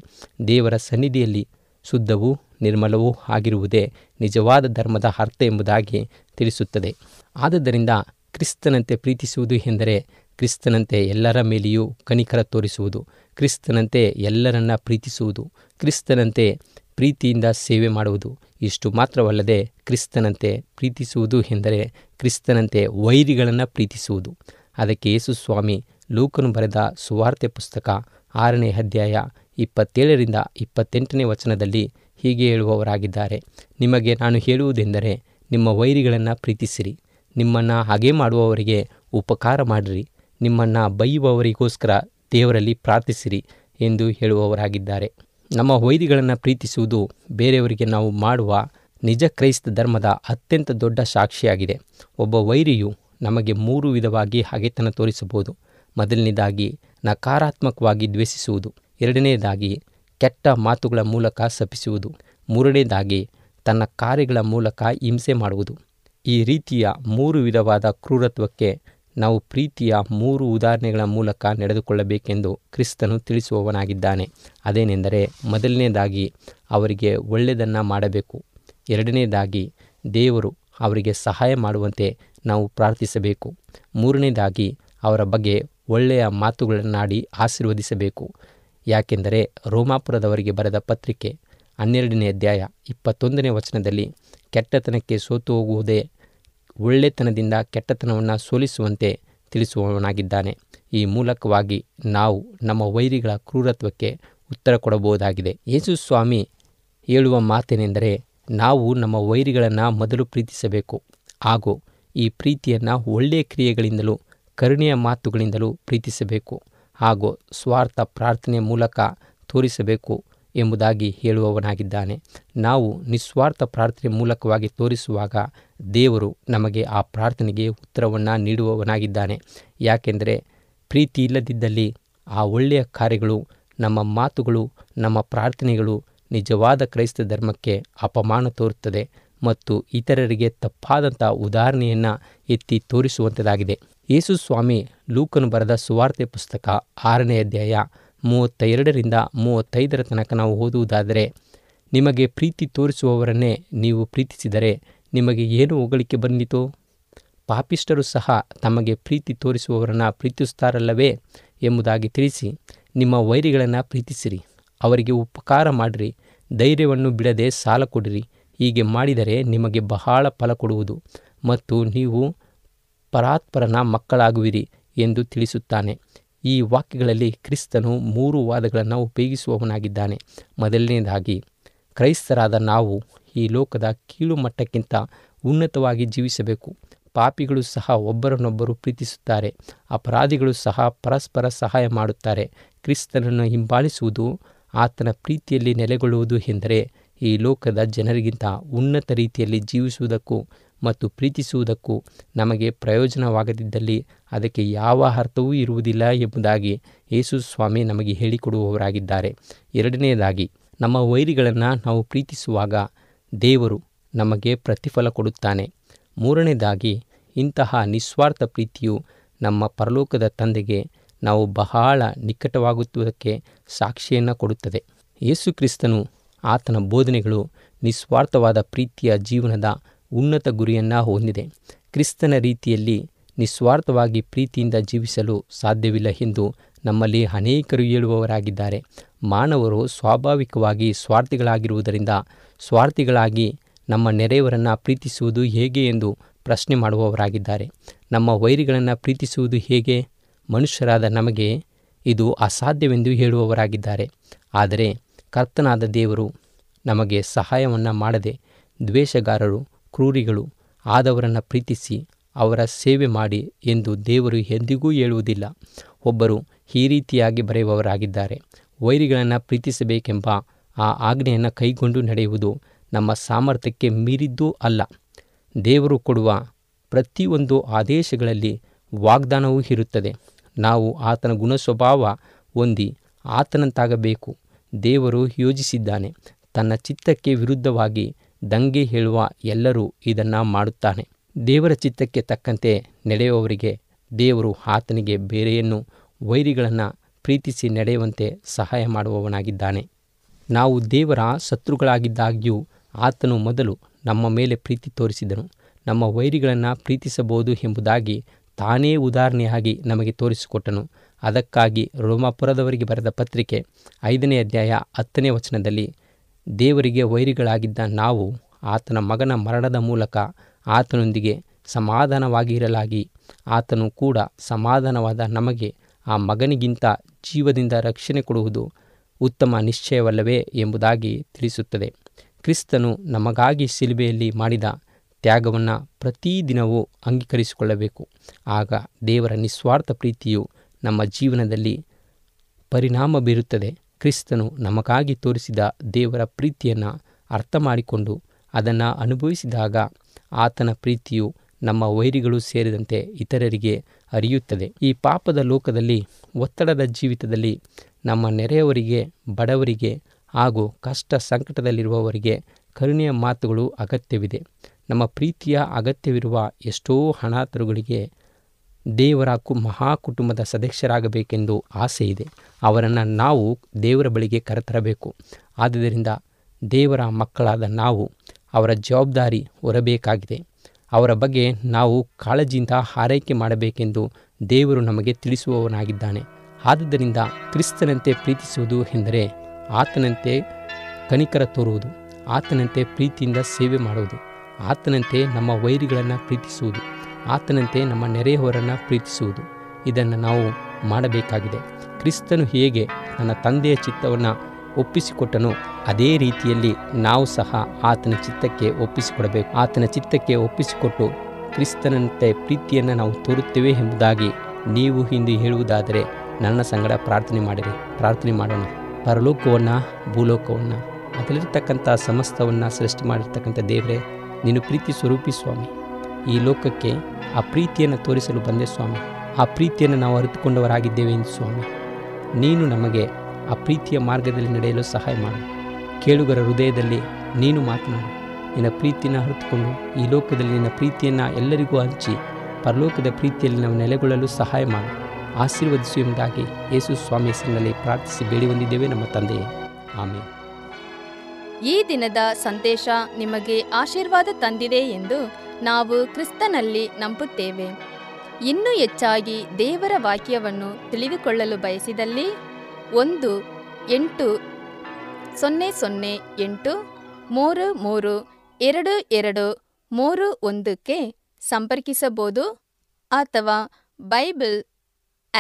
ದೇವರ ಸನ್ನಿಧಿಯಲ್ಲಿ ಶುದ್ಧವೂ ನಿರ್ಮಲವೂ ಆಗಿರುವುದೇ ನಿಜವಾದ ಧರ್ಮದ ಅರ್ಥ ಎಂಬುದಾಗಿ ತಿಳಿಸುತ್ತದೆ. ಆದುದರಿಂದ ಕ್ರಿಸ್ತನಂತೆ ಪ್ರೀತಿಸುವುದು ಎಂದರೆ ಕ್ರಿಸ್ತನಂತೆ ಎಲ್ಲರ ಮೇಲೆಯೂ ಕನಿಕರ ತೋರಿಸುವುದು, ಕ್ರಿಸ್ತನಂತೆ ಎಲ್ಲರನ್ನ ಪ್ರೀತಿಸುವುದು, ಕ್ರಿಸ್ತನಂತೆ ಪ್ರೀತಿಯಿಂದ ಸೇವೆ ಮಾಡುವುದು. ಇಷ್ಟು ಮಾತ್ರವಲ್ಲದೆ ಕ್ರಿಸ್ತನಂತೆ ಪ್ರೀತಿಸುವುದು ಎಂದರೆ ಕ್ರಿಸ್ತನಂತೆ ವೈರಿಗಳನ್ನು ಪ್ರೀತಿಸುವುದು. ಅದಕ್ಕೆ ಯೇಸು ಸ್ವಾಮಿ ಲೂಕನು ಬರೆದ ಸುವಾರ್ತೆ ಪುಸ್ತಕ ಆರನೇ ಅಧ್ಯಾಯ ಇಪ್ಪತ್ತೇಳರಿಂದ ಇಪ್ಪತ್ತೆಂಟನೇ ವಚನದಲ್ಲಿ ಹೀಗೆ ಹೇಳುವವರಾಗಿದ್ದಾರೆ, ನಿಮಗೆ ನಾನು ಹೇಳುವುದೆಂದರೆ ನಿಮ್ಮ ವೈರಿಗಳನ್ನು ಪ್ರೀತಿಸಿರಿ, ನಿಮ್ಮನ್ನು ಹಾಗೆ ಮಾಡುವವರಿಗೆ ಉಪಕಾರ ಮಾಡಿರಿ, ನಿಮ್ಮನ್ನು ಬೈಯುವವರಿಗೋಸ್ಕರ ದೇವರಲ್ಲಿ ಪ್ರಾರ್ಥಿಸಿರಿ ಎಂದು ಹೇಳುವವರಾಗಿದ್ದಾರೆ. ನಮ್ಮ ವೈರಿಗಳನ್ನು ಪ್ರೀತಿಸುವುದು ಬೇರೆಯವರಿಗೆ ನಾವು ಮಾಡುವ ನಿಜ ಕ್ರೈಸ್ತ ಧರ್ಮದ ಅತ್ಯಂತ ದೊಡ್ಡ ಸಾಕ್ಷಿಯಾಗಿದೆ. ಒಬ್ಬ ವೈರಿಯು ನಮಗೆ ಮೂರು ವಿಧವಾಗಿ ಹಗೆತನ ತೋರಿಸಬಹುದು. ಮೊದಲನೇದಾಗಿ ನಕಾರಾತ್ಮಕವಾಗಿ ದ್ವೇಷಿಸುವುದು, ಎರಡನೇದಾಗಿ ಕೆಟ್ಟ ಮಾತುಗಳ ಮೂಲಕ ಶಪಿಸುವುದು, ಮೂರನೇದಾಗಿ ತನ್ನ ಕಾರ್ಯಗಳ ಮೂಲಕ ಹಿಂಸೆ ಮಾಡುವುದು. ಈ ರೀತಿಯ ಮೂರು ವಿಧವಾದ ಕ್ರೂರತ್ವಕ್ಕೆ ನಾವು ಪ್ರೀತಿಯ ಮೂರು ಉದಾಹರಣೆಗಳ ಮೂಲಕ ನಡೆದುಕೊಳ್ಳಬೇಕೆಂದು ಕ್ರಿಸ್ತನು ತಿಳಿಸುವವನಾಗಿದ್ದಾನೆ. ಅದೇನೆಂದರೆ, ಮೊದಲನೇದಾಗಿ ಅವರಿಗೆ ಒಳ್ಳೆಯದನ್ನು ಮಾಡಬೇಕು, ಎರಡನೇದಾಗಿ ದೇವರು ಅವರಿಗೆ ಸಹಾಯ ಮಾಡುವಂತೆ ನಾವು ಪ್ರಾರ್ಥಿಸಬೇಕು, ಮೂರನೇದಾಗಿ ಅವರ ಬಗ್ಗೆ ಒಳ್ಳೆಯ ಮಾತುಗಳನ್ನಾಡಿ ಆಶೀರ್ವದಿಸಬೇಕು. ಯಾಕೆಂದರೆ ರೋಮಾಪುರದವರಿಗೆ ಬರೆದ ಪತ್ರಿಕೆ ಹನ್ನೆರಡನೇ ಅಧ್ಯಾಯ ಇಪ್ಪತ್ತೊಂದನೇ ವಚನದಲ್ಲಿ, ಕೆಟ್ಟತನಕ್ಕೆ ಸೋತು ಹೋಗುವುದೇ ಒಳ್ಳೆತನದಿಂದ ಕೆಟ್ಟತನವನ್ನು ಸೋಲಿಸುವಂತೆ ತಿಳಿಸುವವನಾಗಿದ್ದಾನೆ. ಈ ಮೂಲಕವಾಗಿ ನಾವು ನಮ್ಮ ವೈರಿಗಳ ಕ್ರೂರತ್ವಕ್ಕೆ ಉತ್ತರ ಕೊಡಬಹುದಾಗಿದೆ. ಯೇಸು ಸ್ವಾಮಿ ಹೇಳುವ ಮಾತೇನೆಂದರೆ, ನಾವು ನಮ್ಮ ವೈರಿಗಳನ್ನು ಮೊದಲು ಪ್ರೀತಿಸಬೇಕು ಹಾಗೂ ಈ ಪ್ರೀತಿಯನ್ನು ಒಳ್ಳೆಯ ಕ್ರಿಯೆಗಳಿಂದಲೂ ಕರುಣೆಯ ಮಾತುಗಳಿಂದಲೂ ಪ್ರೀತಿಸಬೇಕು ಹಾಗೂ ಸ್ವಾರ್ಥ ಪ್ರಾರ್ಥನೆಯ ಮೂಲಕ ತೋರಿಸಬೇಕು ಎಂಬುದಾಗಿ ಹೇಳುವವನಾಗಿದ್ದಾನೆ. ನಾವು ನಿಸ್ವಾರ್ಥ ಪ್ರಾರ್ಥನೆ ಮೂಲಕವಾಗಿ ತೋರಿಸುವಾಗ ದೇವರು ನಮಗೆ ಆ ಪ್ರಾರ್ಥನೆಗೆ ಉತ್ತರವನ್ನು ನೀಡುವವನಾಗಿದ್ದಾನೆ. ಯಾಕೆಂದರೆ ಪ್ರೀತಿ ಇಲ್ಲದಿದ್ದಲ್ಲಿ ಆ ಒಳ್ಳೆಯ ಕಾರ್ಯಗಳು, ನಮ್ಮ ಮಾತುಗಳು, ನಮ್ಮ ಪ್ರಾರ್ಥನೆಗಳು ನಿಜವಾದ ಕ್ರೈಸ್ತ ಧರ್ಮಕ್ಕೆ ಅಪಮಾನ ತೋರುತ್ತದೆ ಮತ್ತು ಇತರರಿಗೆ ತಪ್ಪಾದಂಥ ಉದಾಹರಣೆಯನ್ನು ಎತ್ತಿ ತೋರಿಸುವಂಥದ್ದಾಗಿದೆ. ಯೇಸು ಸ್ವಾಮಿ ಲೂಕನು ಬರೆದ ಸುವಾರ್ತೆ ಪುಸ್ತಕ ಆರನೇ ಅಧ್ಯಾಯ ಮೂವತ್ತೆರಡರಿಂದ ಮೂವತ್ತೈದರ ತನಕ ನಾವು ಓದುವುದಾದರೆ, ನಿಮಗೆ ಪ್ರೀತಿ ತೋರಿಸುವವರನ್ನೇ ನೀವು ಪ್ರೀತಿಸಿದರೆ ನಿಮಗೆ ಏನು ಹೊಗಳಿಕೆ ಬಂದಿತು? ಪಾಪಿಷ್ಟರು ಸಹ ತಮಗೆ ಪ್ರೀತಿ ತೋರಿಸುವವರನ್ನು ಪ್ರೀತಿಸುತ್ತಾರಲ್ಲವೇ ಎಂಬುದಾಗಿ ತಿಳಿಸಿ, ನಿಮ್ಮ ವೈರಿಗಳನ್ನು ಪ್ರೀತಿಸಿರಿ, ಅವರಿಗೆ ಉಪಕಾರ ಮಾಡಿರಿ, ಧೈರ್ಯವನ್ನು ಬಿಡದೆ ಸಾಲ ಕೊಡಿರಿ. ಹೀಗೆ ಮಾಡಿದರೆ ನಿಮಗೆ ಬಹಳ ಫಲ ಕೊಡುವುದು ಮತ್ತು ನೀವು ಪರಾತ್ಪರನ ಮಕ್ಕಳಾಗುವಿರಿ ಎಂದು ತಿಳಿಸುತ್ತಾನೆ. ಈ ವಾಕ್ಯಗಳಲ್ಲಿ ಕ್ರಿಸ್ತನು ಮೂರು ವಾದಗಳನ್ನು ಉಪಯೋಗಿಸುವವನಾಗಿದ್ದಾನೆ. ಮೊದಲನೇದಾಗಿ, ಕ್ರೈಸ್ತರಾದ ನಾವು ಈ ಲೋಕದ ಕೀಳುಮಟ್ಟಕ್ಕಿಂತ ಉನ್ನತವಾಗಿ ಜೀವಿಸಬೇಕು. ಪಾಪಿಗಳು ಸಹ ಒಬ್ಬರನ್ನೊಬ್ಬರು ಪ್ರೀತಿಸುತ್ತಾರೆ. ಅಪರಾಧಿಗಳು ಸಹ ಪರಸ್ಪರ ಸಹಾಯ ಮಾಡುತ್ತಾರೆ. ಕ್ರಿಸ್ತನನ್ನು ಹಿಂಬಾಲಿಸುವುದು, ಆತನ ಪ್ರೀತಿಯಲ್ಲಿ ನೆಲೆಗೊಳ್ಳುವುದು ಎಂದರೆ ಈ ಲೋಕದ ಜನರಿಗಿಂತ ಉನ್ನತ ರೀತಿಯಲ್ಲಿ ಜೀವಿಸುವುದಕ್ಕೂ ಮತ್ತು ಪ್ರೀತಿಸುವುದಕ್ಕೂ ನಮಗೆ ಪ್ರಯೋಜನವಾಗದಿದ್ದಲ್ಲಿ ಅದಕ್ಕೆ ಯಾವ ಅರ್ಥವೂ ಇರುವುದಿಲ್ಲ ಎಂಬುದಾಗಿ ಯೇಸು ಸ್ವಾಮಿ ನಮಗೆ ಹೇಳಿಕೊಡುವವರಾಗಿದ್ದಾರೆ. ಎರಡನೆಯದಾಗಿ, ನಮ್ಮ ವೈರಿಗಳನ್ನು ನಾವು ಪ್ರೀತಿಸುವಾಗ ದೇವರು ನಮಗೆ ಪ್ರತಿಫಲ ಕೊಡುತ್ತಾನೆ. ಮೂರನೇದಾಗಿ, ಇಂತಹ ನಿಸ್ವಾರ್ಥ ಪ್ರೀತಿಯು ನಮ್ಮ ಪರಲೋಕದ ತಂದೆಗೆ ನಾವು ಬಹಳ ನಿಕಟವಾಗುವುದಕ್ಕೆ ಸಾಕ್ಷಿಯನ್ನು ಕೊಡುತ್ತದೆ. ಯೇಸು ಕ್ರಿಸ್ತನು, ಆತನ ಬೋಧನೆಗಳು ನಿಸ್ವಾರ್ಥವಾದ ಪ್ರೀತಿಯ ಜೀವನದ ಉನ್ನತ ಗುರಿಯನ್ನು ಹೊಂದಿದೆ. ಕ್ರಿಸ್ತನ ರೀತಿಯಲ್ಲಿ ನಿಸ್ವಾರ್ಥವಾಗಿ ಪ್ರೀತಿಯಿಂದ ಜೀವಿಸಲು ಸಾಧ್ಯವಿಲ್ಲ ಎಂದು ನಮ್ಮಲ್ಲಿ ಅನೇಕರು ಹೇಳುವವರಾಗಿದ್ದಾರೆ. ಮಾನವರು ಸ್ವಾಭಾವಿಕವಾಗಿ ಸ್ವಾರ್ಥಿಗಳಾಗಿರುವುದರಿಂದ ಸ್ವಾರ್ಥಿಗಳಾಗಿ ನಮ್ಮ ನೆರೆಯವರನ್ನು ಪ್ರೀತಿಸುವುದು ಹೇಗೆ ಎಂದು ಪ್ರಶ್ನೆ ಮಾಡುವವರಾಗಿದ್ದಾರೆ. ನಮ್ಮ ವೈರಿಗಳನ್ನು ಪ್ರೀತಿಸುವುದು ಹೇಗೆ? ಮನುಷ್ಯರಾದ ನಮಗೆ ಇದು ಅಸಾಧ್ಯವೆಂದು ಹೇಳುವವರಾಗಿದ್ದಾರೆ. ಆದರೆ ಕರ್ತನಾದ ದೇವರು ನಮಗೆ ಸಹಾಯವನ್ನು ಮಾಡದೆ ದ್ವೇಷಗಾರರು, ಕ್ರೂರಿಗಳು ಆದವರನ್ನು ಪ್ರೀತಿಸಿ ಅವರ ಸೇವೆ ಮಾಡಿ ಎಂದು ದೇವರು ಎಂದಿಗೂ ಹೇಳುವುದಿಲ್ಲ. ಒಬ್ಬರು ಈ ರೀತಿಯಾಗಿ ಬರೆಯುವವರಾಗಿದ್ದಾರೆ: ವೈರಿಗಳನ್ನು ಪ್ರೀತಿಸಬೇಕೆಂಬ ಆ ಆಜ್ಞೆಯನ್ನು ಕೈಗೊಂಡು ನಡೆಯುವುದು ನಮ್ಮ ಸಾಮರ್ಥ್ಯಕ್ಕೆ ಮೀರಿದ್ದೂ ಅಲ್ಲ. ದೇವರು ಕೊಡುವ ಪ್ರತಿಯೊಂದು ಆದೇಶಗಳಲ್ಲಿ ವಾಗ್ದಾನವೂ ಇರುತ್ತದೆ. ನಾವು ಆತನ ಗುಣ ಸ್ವಭಾವ ಹೊಂದಿ ಆತನಂತಾಗಬೇಕು. ದೇವರು ಯೋಜಿಸಿದ್ದಾನೆ. ತನ್ನ ಚಿತ್ತಕ್ಕೆ ವಿರುದ್ಧವಾಗಿ ದಂಗೆ ಹೇಳುವ ಎಲ್ಲರೂ ಇದನ್ನು ಮಾಡುತ್ತಾನೆ. ದೇವರ ಚಿತ್ತಕ್ಕೆ ತಕ್ಕಂತೆ ನಡೆಯುವವರಿಗೆ ದೇವರು ಆತನಿಗೆ ಬೇರೆಯನ್ನು, ವೈರಿಗಳನ್ನು ಪ್ರೀತಿಸಿ ನಡೆಯುವಂತೆ ಸಹಾಯ ಮಾಡುವವನಾಗಿದ್ದಾನೆ. ನಾವು ದೇವರ ಶತ್ರುಗಳಾಗಿದ್ದಾಗ್ಯೂ ಆತನು ಮೊದಲು ನಮ್ಮ ಮೇಲೆ ಪ್ರೀತಿ ತೋರಿಸಿದನು. ನಮ್ಮ ವೈರಿಗಳನ್ನು ಪ್ರೀತಿಸಬಹುದು ಎಂಬುದಾಗಿ ತಾನೇ ಉದಾಹರಣೆಯಾಗಿ ನಮಗೆ ತೋರಿಸಿಕೊಟ್ಟನು. ಅದಕ್ಕಾಗಿ ರೋಮಾಪುರದವರಿಗೆ ಬರೆದ ಪತ್ರಿಕೆ ಐದನೇ ಅಧ್ಯಾಯ ಹತ್ತನೇ ವಚನದಲ್ಲಿ, ದೇವರಿಗೆ ವೈರಿಗಳಾಗಿದ್ದ ನಾವು ಆತನ ಮಗನ ಮರಣದ ಮೂಲಕ ಆತನೊಂದಿಗೆ ಸಮಾಧಾನವಾಗಿರಲಾಗಿ ಆತನು ಕೂಡ ಸಮಾಧಾನವಾದ ನಮಗೆ ಆ ಮಗನಿಗಿಂತ ಜೀವದಿಂದ ರಕ್ಷಣೆ ಕೊಡುವುದು ಉತ್ತಮ ನಿಶ್ಚಯವಲ್ಲವೇ ಎಂಬುದಾಗಿ ತಿಳಿಸುತ್ತದೆ. ಕ್ರಿಸ್ತನು ನಮಗಾಗಿ ಶಿಲುಬೆಯಲ್ಲಿ ಮಾಡಿದ ತ್ಯಾಗವನ್ನು ಪ್ರತಿದಿನವೂ ಅಂಗೀಕರಿಸಿಕೊಳ್ಳಬೇಕು. ಆಗ ದೇವರ ನಿಸ್ವಾರ್ಥ ಪ್ರೀತಿಯು ನಮ್ಮ ಜೀವನದಲ್ಲಿ ಪರಿಣಾಮ ಬೀರುತ್ತದೆ. ಕ್ರಿಸ್ತನು ನಮಗಾಗಿ ತೋರಿಸಿದ ದೇವರ ಪ್ರೀತಿಯನ್ನು ಅರ್ಥ ಮಾಡಿಕೊಂಡು ಅದನ್ನು ಅನುಭವಿಸಿದಾಗ ಆತನ ಪ್ರೀತಿಯು ನಮ್ಮ ವೈರಿಗಳು ಸೇರಿದಂತೆ ಇತರರಿಗೆ ಅರಿಯುತ್ತದೆ. ಈ ಪಾಪದ ಲೋಕದಲ್ಲಿ, ಒತ್ತಡದ ಜೀವಿತದಲ್ಲಿ ನಮ್ಮ ನೆರೆಯವರಿಗೆ, ಬಡವರಿಗೆ ಹಾಗೂ ಕಷ್ಟ ಸಂಕಟದಲ್ಲಿರುವವರಿಗೆ ಕರುಣೆಯ ಮಾತುಗಳು ಅಗತ್ಯವಿದೆ. ನಮ್ಮ ಪ್ರೀತಿಯ ಅಗತ್ಯವಿರುವ ಎಷ್ಟೋ ಅನಾಥರುಗಳಿಗೆ ದೇವರ ಕು ಮಹಾ ಕುಟುಂಬದ ಸದಸ್ಯರಾಗಬೇಕೆಂದು ಆಸೆ ಇದೆ. ಅವರನ್ನು ನಾವು ದೇವರ ಬಳಿಗೆ ಕರೆತರಬೇಕು. ಆದುದರಿಂದ ದೇವರ ಮಕ್ಕಳಾದ ನಾವು ಅವರ ಜವಾಬ್ದಾರಿ ಹೊರಬೇಕಾಗಿದೆ. ಅವರ ಬಗ್ಗೆ ನಾವು ಕಾಳಜಿಯಿಂದ ಆರೈಕೆ ಮಾಡಬೇಕೆಂದು ದೇವರು ನಮಗೆ ತಿಳಿಸುವವನಾಗಿದ್ದಾನೆ. ಆದುದರಿಂದ ಕ್ರಿಸ್ತನಂತೆ ಪ್ರೀತಿಸುವುದು ಎಂದರೆ ಆತನಂತೆ ಕನಿಕರ ತೋರುವುದು, ಆತನಂತೆ ಪ್ರೀತಿಯಿಂದ ಸೇವೆ ಮಾಡುವುದು, ಆತನಂತೆ ನಮ್ಮ ವೈರಿಗಳನ್ನು ಪ್ರೀತಿಸುವುದು, ಆತನಂತೆ ನಮ್ಮ ನೆರೆಯವರನ್ನು ಪ್ರೀತಿಸುವುದು. ಇದನ್ನು ನಾವು ಮಾಡಬೇಕಾಗಿದೆ. ಕ್ರಿಸ್ತನು ಹೇಗೆ ತನ್ನ ತಂದೆಯ ಚಿತ್ತವನ್ನು ಒಪ್ಪಿಸಿಕೊಟ್ಟನೋ ಅದೇ ರೀತಿಯಲ್ಲಿ ನಾವು ಸಹ ಆತನ ಚಿತ್ತಕ್ಕೆ ಒಪ್ಪಿಸಿಕೊಡಬೇಕು. ಆತನ ಚಿತ್ತಕ್ಕೆ ಒಪ್ಪಿಸಿಕೊಟ್ಟು ಕ್ರಿಸ್ತನಂತೆ ಪ್ರೀತಿಯನ್ನು ನಾವು ತೋರುತ್ತೇವೆ ಎಂಬುದಾಗಿ ನೀವು ಇಂದು ಹೇಳುವುದಾದರೆ ನನ್ನ ಸಂಗಡ ಪ್ರಾರ್ಥನೆ ಮಾಡಿರಿ. ಪ್ರಾರ್ಥನೆ ಮಾಡೋಣ. ಪರಲೋಕವನ್ನು, ಭೂಲೋಕವನ್ನು, ಅದರಲ್ಲಿರ್ತಕ್ಕಂಥ ಸಮಸ್ತವನ್ನು ಸೃಷ್ಟಿ ಮಾಡಿರ್ತಕ್ಕಂಥ ದೇವರೇ, ನೀನು ಪ್ರೀತಿ ಸ್ವರೂಪಿ ಸ್ವಾಮಿ. ಈ ಲೋಕಕ್ಕೆ ಆ ಪ್ರೀತಿಯನ್ನು ತೋರಿಸಲು ಬಂದೆ ಸ್ವಾಮಿ. ಆ ಪ್ರೀತಿಯನ್ನು ನಾವು ಅರಿತುಕೊಂಡವರಾಗಿದ್ದೇವೆ ಎಂದು ಸ್ವಾಮಿ, ನೀನು ನಮಗೆ ಆ ಪ್ರೀತಿಯ ಮಾರ್ಗದಲ್ಲಿ ನಡೆಯಲು ಸಹಾಯ ಮಾಡು. ಕೇಳುಗರ ಹೃದಯದಲ್ಲಿ ನೀನು ಮಾತನಾಡು. ನಿನ್ನ ಪ್ರೀತಿಯನ್ನು ಅರಿತುಕೊಂಡು ಈ ಲೋಕದಲ್ಲಿ ನಿನ್ನ ಪ್ರೀತಿಯನ್ನು ಎಲ್ಲರಿಗೂ ಹಂಚಿ ಪರಲೋಕದ ಪ್ರೀತಿಯಲ್ಲಿ ನಾವು ನೆಲೆಗೊಳ್ಳಲು ಸಹಾಯ ಮಾಡು. ಆಶೀರ್ವದಿಸು ಎಂಬುದಾಗಿ ಯೇಸು ಸ್ವಾಮಿ ಹೆಸರಿನಲ್ಲಿ ಪ್ರಾರ್ಥಿಸಿ ಬೇಡಿ ಹೊಂದಿದ್ದೇವೆ ನಮ್ಮ ತಂದೆಯೇ, ಆಮೇಲೆ. ಈ ದಿನದ ಸಂದೇಶ ನಿಮಗೆ ಆಶೀರ್ವಾದ ತಂದಿದೆ ಎಂದು ನಾವು ಕ್ರಿಸ್ತನಲ್ಲಿ ನಂಬುತ್ತೇವೆ. ಇನ್ನೂ ಹೆಚ್ಚಾಗಿ ದೇವರ ವಾಕ್ಯವನ್ನು ತಿಳಿದುಕೊಳ್ಳಲು ಬಯಸಿದಲ್ಲಿ ಒಂದು ಎಂಟು ಸೊನ್ನೆ ಸೊನ್ನೆ ಎಂಟು ಮೂರು ಮೂರು ಎರಡು ಎರಡು ಮೂರು ಒಂದಕ್ಕೆ ಸಂಪರ್ಕಿಸಬಹುದು ಅಥವಾ Bible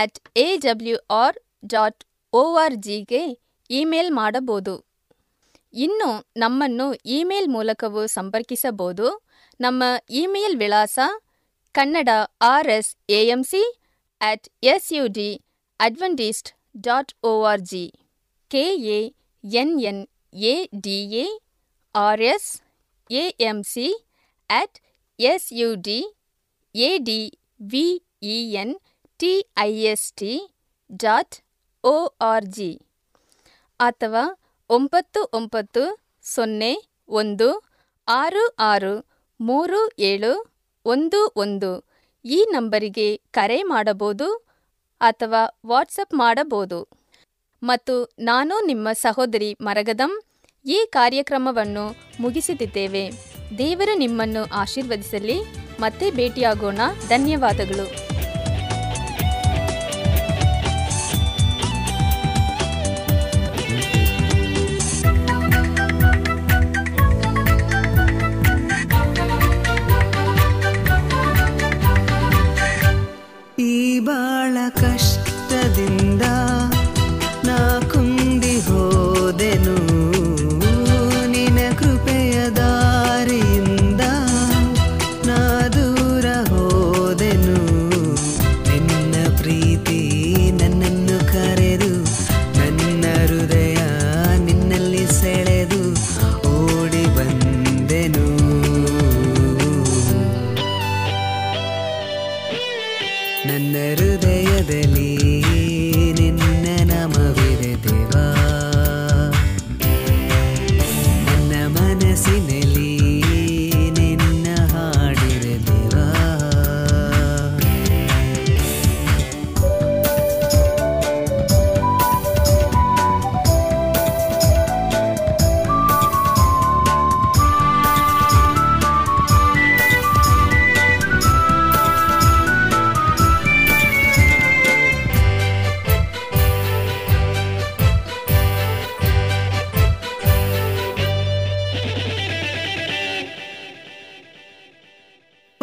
at A W R dot O R ಜಿಗೆ ಇಮೇಲ್ ಮಾಡಬಹುದು. ಇನ್ನು ನಮ್ಮನ್ನು ಇಮೇಲ್ ಮೂಲಕವೂ ಸಂಪರ್ಕಿಸಬಹುದು. ನಮ್ಮ ಇಮೇಲ್ ವಿಳಾಸ Kannada R S A M C at S U D Adventist dot O R G. K A N N A D A R S A M C at S U D A D V E N T I S T dot O R G ಅಥವಾ ಒಂಬತ್ತು ಒಂಬತ್ತು ಸೊನ್ನೆ ಒಂದು ಆರು ಆರು ಮೂರು ಏಳು ಒಂದು ಒಂದು ಈ ನಂಬರಿಗೆ ಕರೆ ಮಾಡಬಹುದು ಅಥವಾ ವಾಟ್ಸಪ್ ಮಾಡಬಹುದು. ಮತ್ತು ನಾನು ನಿಮ್ಮ ಸಹೋದರಿ ಮರಗದಂ ಈ ಕಾರ್ಯಕ್ರಮವನ್ನು ಮುಗಿಸುತ್ತಿದ್ದೇವೆ. ದೇವರು ನಿಮ್ಮನ್ನು ಆಶೀರ್ವದಿಸಲಿ. ಮತ್ತೆ ಭೇಟಿಯಾಗೋಣ. ಧನ್ಯವಾದಗಳು. ಬಾಳ ಕಷ್ಟದಿಂದ ನಾ ಕುಂದಿ ಹೋದೆನು, ನಿನ ಕೃಪೆಯ ದಾರಿಯಿಂದ ನಾ ದೂರ ಹೋದೆನು. ನಿನ್ನ ಪ್ರೀತಿ ನನ್ನನ್ನು ಕರೆದು, ನನ್ನ ಹೃದಯ ನಿನ್ನಲ್ಲಿ ಸೆಳೆದು ಓಡಿ ಬಂದೆನು. ನನ್ನ ಹೃದಯದಲ್ಲಿ ನಿನ್ನ ನಾಮವಿದೆ ದೇವಾ, ನನ್ನ ಮನಸ್ಸಿನಲ್ಲಿ ನಿನ್ನ ಹಾಡಿದೆ ದೇವಾ.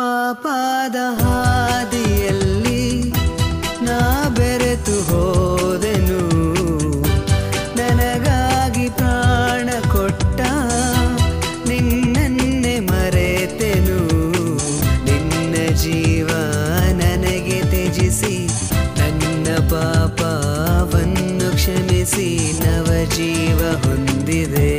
ಪಾಪದ ಹಾದಿಯಲ್ಲಿ ನಾ ಬೆರೆತು ಹೋದೆನು, ನನಗಾಗಿ ಪ್ರಾಣ ಕೊಟ್ಟ ನಿನ್ನನ್ನೇ ಮರೆತೆನು. ನಿನ್ನ ಜೀವ ನನಗೆ ತ್ಯಜಿಸಿ, ನನ್ನ ಪಾಪವನ್ನು ಕ್ಷಮಿಸಿ ನವ ಜೀವ ಹೊಂದಿದೆ.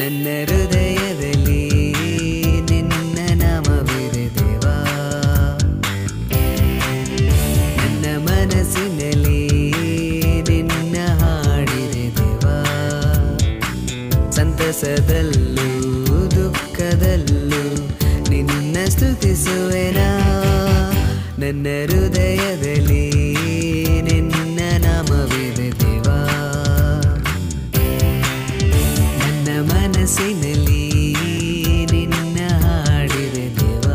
ನನ್ನ ಹೃದಯದಲ್ಲಿ ನಿನ್ನ ನಾಮವಿದೆ ದೇವಾ, ನನ್ನ ಮನಸ್ಸಿನಲ್ಲಿ ನಿನ್ನ ಹಾಡಿದೆ ದೇವಾ. ಸಂತಸದಲ್ಲೂ ದುಃಖದಲ್ಲೂ ನಿನ್ನ ಸ್ತುತಿಸುವೆನಾ, ನನ್ನ ಹೃದಯದಲ್ಲಿ ನಿನ್ನ ನಾಮವಿದೆ ದೇವಾ, ಮನಸ್ಸಿನಲ್ಲಿ ನಿನ್ನ ಹಾಡಿದೆ ದೇವಾ.